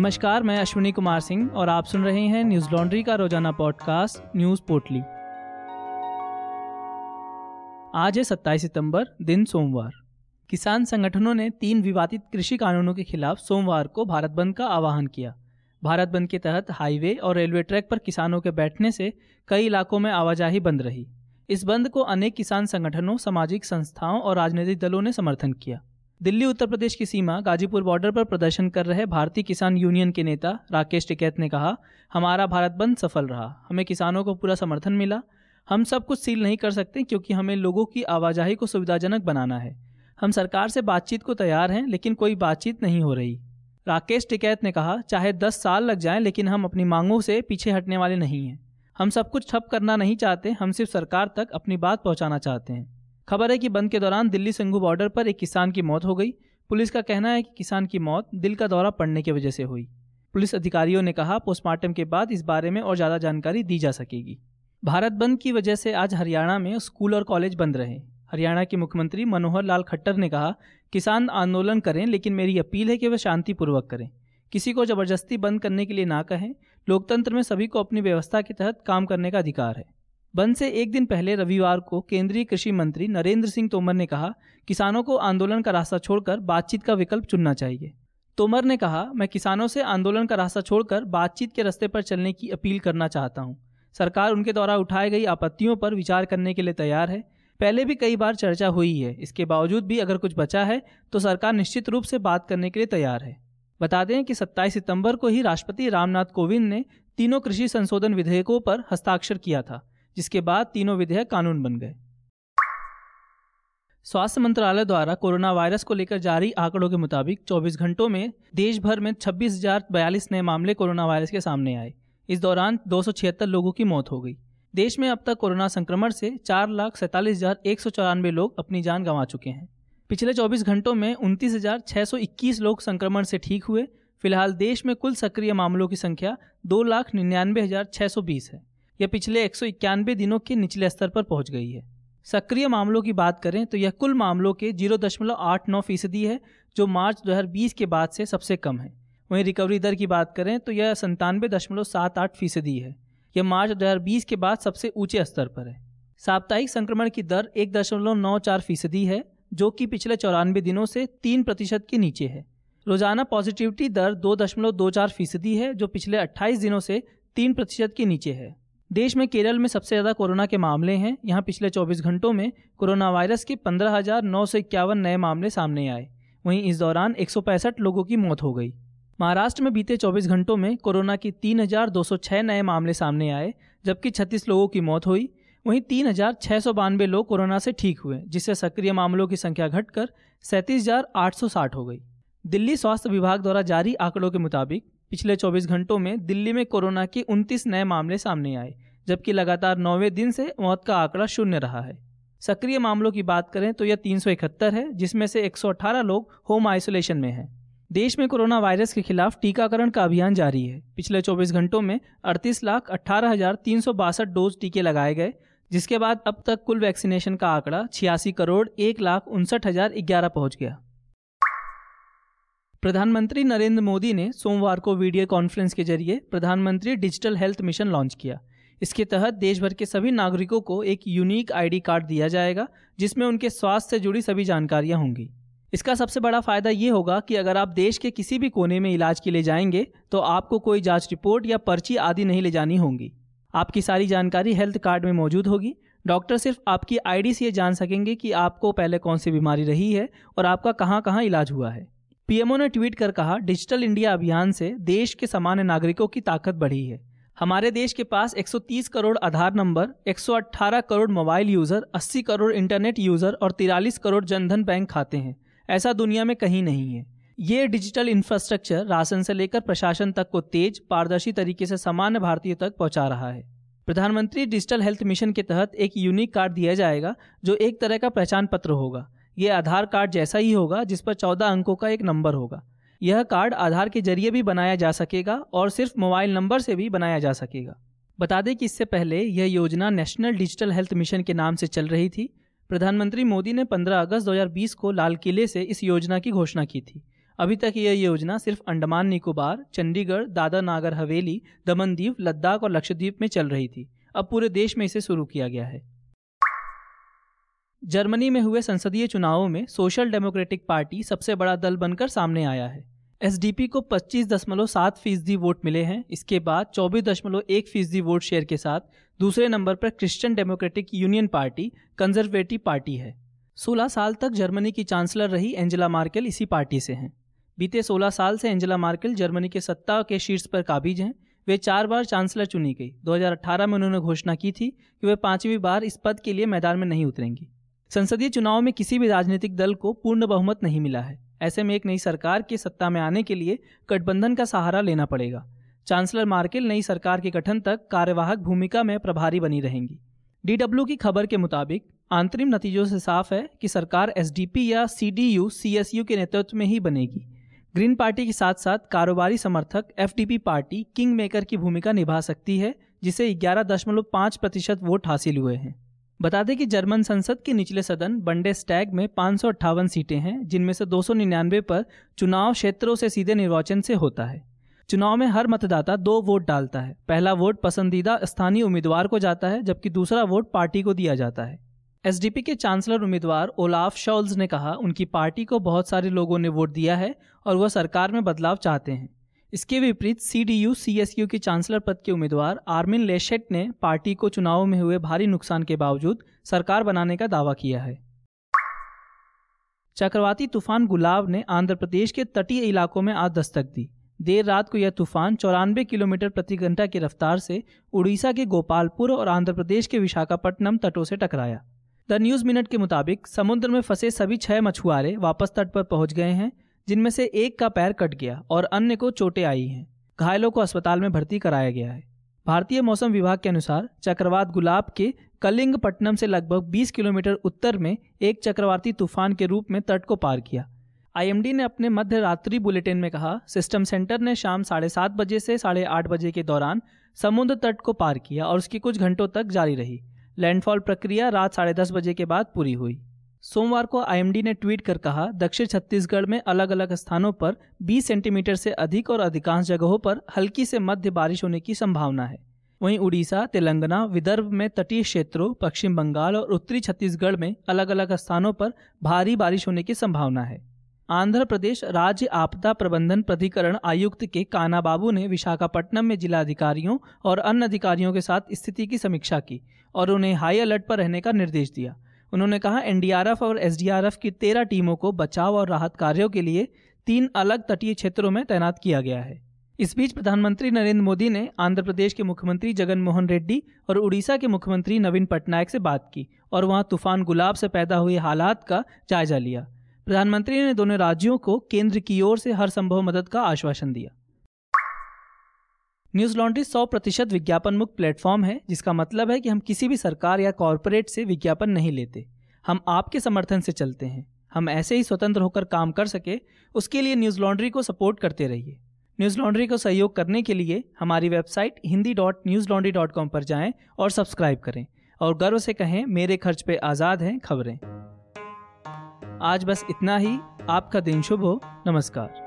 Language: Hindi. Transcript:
नमस्कार, मैं अश्विनी कुमार सिंह और आप सुन रहे हैं न्यूज लॉन्ड्री का रोजाना पॉडकास्ट न्यूज पोटली। आज है 27 सितंबर, दिन सोमवार। किसान संगठनों ने 3 विवादित कृषि कानूनों के खिलाफ सोमवार को भारत बंद का आह्वान किया। भारत बंद के तहत हाईवे और रेलवे ट्रैक पर किसानों के बैठने से कई इलाकों में आवाजाही बंद रही। इस बंद को अनेक किसान संगठनों, सामाजिक संस्थाओं और राजनीतिक दलों ने समर्थन किया। दिल्ली उत्तर प्रदेश की सीमा गाजीपुर बॉर्डर पर प्रदर्शन कर रहे भारतीय किसान यूनियन के नेता राकेश टिकैत ने कहा, हमारा भारत बंद सफल रहा, हमें किसानों को पूरा समर्थन मिला। हम सब कुछ सील नहीं कर सकते क्योंकि हमें लोगों की आवाजाही को सुविधाजनक बनाना है। हम सरकार से बातचीत को तैयार हैं लेकिन कोई बातचीत नहीं हो रही। राकेश टिकैत ने कहा, चाहे 10 साल लग जाएं लेकिन हम अपनी मांगों से पीछे हटने वाले नहीं हैं। हम सब कुछ ठप करना नहीं चाहते, हम सिर्फ सरकार तक अपनी बात पहुंचाना चाहते हैं। खबर है कि बंद के दौरान दिल्ली संघू बॉर्डर पर एक किसान की मौत हो गई। पुलिस का कहना है कि किसान की मौत दिल का दौरा पड़ने की वजह से हुई। पुलिस अधिकारियों ने कहा, पोस्टमार्टम के बाद इस बारे में और ज़्यादा जानकारी दी जा सकेगी। भारत बंद की वजह से आज हरियाणा में स्कूल और कॉलेज बंद रहे। हरियाणा के मुख्यमंत्री मनोहर लाल खट्टर ने कहा, किसान आंदोलन करें लेकिन मेरी अपील है कि वह शांतिपूर्वक करें। किसी को जबरदस्ती बंद करने के लिए ना कहें। लोकतंत्र में सभी को अपनी व्यवस्था के तहत काम करने का अधिकार है। बंद से एक दिन पहले रविवार को केंद्रीय कृषि मंत्री नरेंद्र सिंह तोमर ने कहा, किसानों को आंदोलन का रास्ता छोड़कर बातचीत का विकल्प चुनना चाहिए। तोमर ने कहा, मैं किसानों से आंदोलन का रास्ता छोड़कर बातचीत के रास्ते पर चलने की अपील करना चाहता हूँ। सरकार उनके द्वारा उठाई गई आपत्तियों पर विचार करने के लिए तैयार है। पहले भी कई बार चर्चा हुई है, इसके बावजूद भी अगर कुछ बचा है तो सरकार निश्चित रूप से बात करने के लिए तैयार है। बता दें कि 27 सितंबर को ही राष्ट्रपति रामनाथ कोविंद ने तीनों कृषि संशोधन विधेयकों पर हस्ताक्षर किया था, जिसके बाद तीनों विधेयक कानून बन गए। स्वास्थ्य मंत्रालय द्वारा कोरोना वायरस को लेकर जारी आंकड़ों के मुताबिक 24 घंटों में देश भर में 26,042 नए मामले कोरोना वायरस के सामने आए। इस दौरान 276 लोगों की मौत हो गई। देश में अब तक कोरोना संक्रमण से 4,47,194 लोग अपनी जान गंवा चुके हैं। पिछले 24 घंटों में 29,621 लोग संक्रमण से ठीक हुए। फिलहाल देश में कुल सक्रिय मामलों की संख्या 2,99,620 है। यह पिछले 191 दिनों के निचले स्तर पर पहुंच गई है। सक्रिय मामलों की बात करें तो यह कुल मामलों के 0.89% है, जो मार्च 2020 के बाद से सबसे कम है। वहीं रिकवरी दर की बात करें तो यह 97.78% है। यह मार्च 2020 के बाद सबसे ऊंचे स्तर पर है। साप्ताहिक संक्रमण की दर 1.94% है, जो कि पिछले 94 दिनों से 3% के नीचे है। रोजाना पॉजिटिविटी दर 2.24% है, जो पिछले 28 दिनों से 3% के नीचे है। देश में केरल में सबसे ज़्यादा कोरोना के मामले हैं। यहाँ पिछले 24 घंटों में कोरोना वायरस के 15,951 नए मामले सामने आए। वहीं इस दौरान 165 लोगों की मौत हो गई। महाराष्ट्र में बीते 24 घंटों में कोरोना के 3,206 नए मामले सामने आए, जबकि 36 लोगों की मौत हुई। वहीं 3,692 लोग कोरोना से ठीक हुए, जिससे सक्रिय मामलों की संख्या घटकर 37,860 हो गई। दिल्ली स्वास्थ्य विभाग द्वारा जारी आंकड़ों के मुताबिक पिछले 24 घंटों में दिल्ली में कोरोना के 29 नए मामले सामने आए, जबकि लगातार 9वें दिन से मौत का आंकड़ा शून्य रहा है। सक्रिय मामलों की बात करें तो यह 371 है, जिसमें से 118 लोग होम आइसोलेशन में हैं। देश में कोरोना वायरस के खिलाफ टीकाकरण का अभियान जारी है। पिछले 24 घंटों में 38,18,362 डोज टीके लगाए गए, जिसके बाद अब तक कुल वैक्सीनेशन का आंकड़ा 86,01,59,011 पहुंच गया। प्रधानमंत्री नरेंद्र मोदी ने सोमवार को वीडियो कॉन्फ्रेंस के जरिए प्रधानमंत्री डिजिटल हेल्थ मिशन लॉन्च किया। इसके तहत देश भर के सभी नागरिकों को एक यूनिक आईडी कार्ड दिया जाएगा, जिसमें उनके स्वास्थ्य से जुड़ी सभी जानकारियाँ होंगी। इसका सबसे बड़ा फायदा ये होगा कि अगर आप देश के किसी भी कोने में इलाज के लिए जाएंगे तो आपको कोई जांच रिपोर्ट या पर्ची आदि नहीं ले जानी होगी। आपकी सारी जानकारी हेल्थ कार्ड में मौजूद होगी। डॉक्टर सिर्फ आपकी आईडी से ये जान सकेंगे कि आपको पहले कौन सी बीमारी रही है और आपका कहाँ कहाँ इलाज हुआ है। पीएमओ ने ट्वीट कर कहा, डिजिटल इंडिया अभियान से देश के सामान्य नागरिकों की ताकत बढ़ी है। हमारे देश के पास 130 crore Aadhaar number, 118 crore mobile user, 80 crore internet user और 43 करोड़ जनधन बैंक खाते हैं। ऐसा दुनिया में कहीं नहीं है। ये डिजिटल इंफ्रास्ट्रक्चर राशन से लेकर प्रशासन तक को तेज, पारदर्शी तरीके से सामान्य भारतीय तक पहुंचा रहा है। प्रधानमंत्री डिजिटल हेल्थ मिशन के तहत एक यूनिक कार्ड दिया जाएगा, जो एक तरह का पहचान पत्र होगा। ये आधार कार्ड जैसा ही होगा, जिस पर 14 अंकों का एक नंबर होगा। यह कार्ड आधार के जरिए भी बनाया जा सकेगा और सिर्फ मोबाइल नंबर से भी बनाया जा सकेगा। बता दें कि इससे पहले यह योजना नेशनल डिजिटल हेल्थ मिशन के नाम से चल रही थी। प्रधानमंत्री मोदी ने 15 अगस्त 2020 को लाल किले से इस योजना की घोषणा की थी। अभी तक यह योजना सिर्फ अंडमान निकोबार, चंडीगढ़, दादरा नागर हवेली, दमन दीव, लद्दाख और लक्षद्वीप में चल रही थी। अब पूरे देश में इसे शुरू किया गया है। जर्मनी में हुए संसदीय चुनावों में सोशल डेमोक्रेटिक पार्टी सबसे बड़ा दल बनकर सामने आया है। एसडीपी को 25.7% वोट मिले हैं। इसके बाद 24.1% वोट शेयर के साथ दूसरे नंबर पर Christian democratic union party, conservative party है। 16 साल तक जर्मनी की चांसलर रही एंजेला मार्केल इसी पार्टी से हैं। बीते 16 साल से एंजेला मार्केल जर्मनी के सत्ता के शीर्ष पर काबिज हैं। वे 4 बार चांसलर चुनी गई। 2018 में उन्होंने घोषणा की थी कि वे 5वीं बार इस पद के लिए मैदान में नहीं उतरेंगी। संसदीय चुनाव में किसी भी राजनीतिक दल को पूर्ण बहुमत नहीं मिला है। ऐसे में एक नई सरकार के सत्ता में आने के लिए गठबंधन का सहारा लेना पड़ेगा। चांसलर मार्केल नई सरकार के गठन तक कार्यवाहक भूमिका में प्रभारी बनी रहेंगी। DW की खबर के मुताबिक अंतरिम नतीजों से साफ है कि सरकार एसडीपी या CDU/CSU के नेतृत्व में ही बनेगी। ग्रीन पार्टी के साथ साथ कारोबारी समर्थक FDP पार्टी किंग मेकर की भूमिका निभा सकती है, जिसे 11.5% वोट हासिल हुए हैं। बता दें कि जर्मन संसद के निचले सदन बंडेस्टैग में 558 सीटें हैं, जिनमें से 299 पर चुनाव क्षेत्रों से सीधे निर्वाचन से होता है। चुनाव में हर मतदाता 2 वोट डालता है। पहला वोट पसंदीदा स्थानीय उम्मीदवार को जाता है, जबकि दूसरा वोट पार्टी को दिया जाता है। एसडीपी के चांसलर उम्मीदवार ओलाफ शॉल्स ने कहा, उनकी पार्टी को बहुत सारे लोगों ने वोट दिया है और वह सरकार में बदलाव चाहते हैं। इसके विपरीत CDU/CSU के चांसलर पद के उम्मीदवार आर्मिन लेशेट ने पार्टी को चुनाव में हुए भारी नुकसान के बावजूद सरकार बनाने का दावा किया है। चक्रवाती तूफान गुलाब ने आंध्र प्रदेश के तटीय इलाकों में आज दस्तक दी। देर रात को यह तूफान 94 किलोमीटर प्रति घंटा की रफ्तार से उड़ीसा के गोपालपुर और आंध्र प्रदेश के विशाखापट्टनम तटों से टकराया। द न्यूज मिनट के मुताबिक समुद्र में फंसे सभी 6 मछुआरे वापस तट पर पहुंच गए हैं, जिनमें से एक का पैर कट गया और अन्य को चोटें आई हैं। घायलों को अस्पताल में भर्ती कराया गया है। भारतीय मौसम विभाग के अनुसार चक्रवात गुलाब के कलिंगपट्टनम से लगभग 20 किलोमीटर उत्तर में एक चक्रवाती तूफान के रूप में तट को पार किया। IMD ने अपने मध्य रात्रि बुलेटिन में कहा, सिस्टम सेंटर ने शाम 7:30 बजे से 8:30 बजे के दौरान समुद्र तट को पार किया और उसकी कुछ घंटों तक जारी रही। लैंडफॉल प्रक्रिया रात 10:30 बजे के बाद पूरी हुई। सोमवार को IMD ने ट्वीट कर कहा, दक्षिण छत्तीसगढ़ में अलग अलग स्थानों पर 20 सेंटीमीटर से अधिक और अधिकांश जगहों पर हल्की से मध्य बारिश होने की संभावना है। वहीं उड़ीसा, तेलंगाना, विदर्भ में तटीय क्षेत्रों, पश्चिम बंगाल और उत्तरी छत्तीसगढ़ में अलग अलग स्थानों पर भारी बारिश होने की संभावना है। आंध्र प्रदेश राज्य आपदा प्रबंधन प्राधिकरण आयुक्त के काना बाबू ने विशाखापट्टनम में जिलाधिकारियों और अन्य अधिकारियों के साथ स्थिति की समीक्षा की और उन्हें हाई अलर्ट पर रहने का निर्देश दिया। उन्होंने कहा, NDRF और SDRF की 13 टीमों को बचाव और राहत कार्यों के लिए 3 अलग तटीय क्षेत्रों में तैनात किया गया है। इस बीच प्रधानमंत्री नरेंद्र मोदी ने आंध्र प्रदेश के मुख्यमंत्री जगन मोहन रेड्डी और उड़ीसा के मुख्यमंत्री नवीन पटनायक से बात की और वहां तूफान गुलाब से पैदा हुए हालात का जायजा लिया। प्रधानमंत्री ने दोनों राज्यों को केंद्र की ओर से हर संभव मदद का आश्वासन दिया। न्यूज लॉन्ड्री 100% विज्ञापन मुक्त प्लेटफॉर्म है, जिसका मतलब है कि हम किसी भी सरकार या कॉरपोरेट से विज्ञापन नहीं लेते। हम आपके समर्थन से चलते हैं। हम ऐसे ही स्वतंत्र होकर काम कर सके, उसके लिए न्यूज लॉन्ड्री को सपोर्ट करते रहिए। न्यूज लॉन्ड्री को सहयोग करने के लिए हमारी वेबसाइट hindi.newslaundry.com पर जाएं और सब्सक्राइब करें और गर्व से कहें, मेरे खर्च पे आज़ाद हैं खबरें। आज बस इतना ही। आपका दिन शुभ हो। नमस्कार।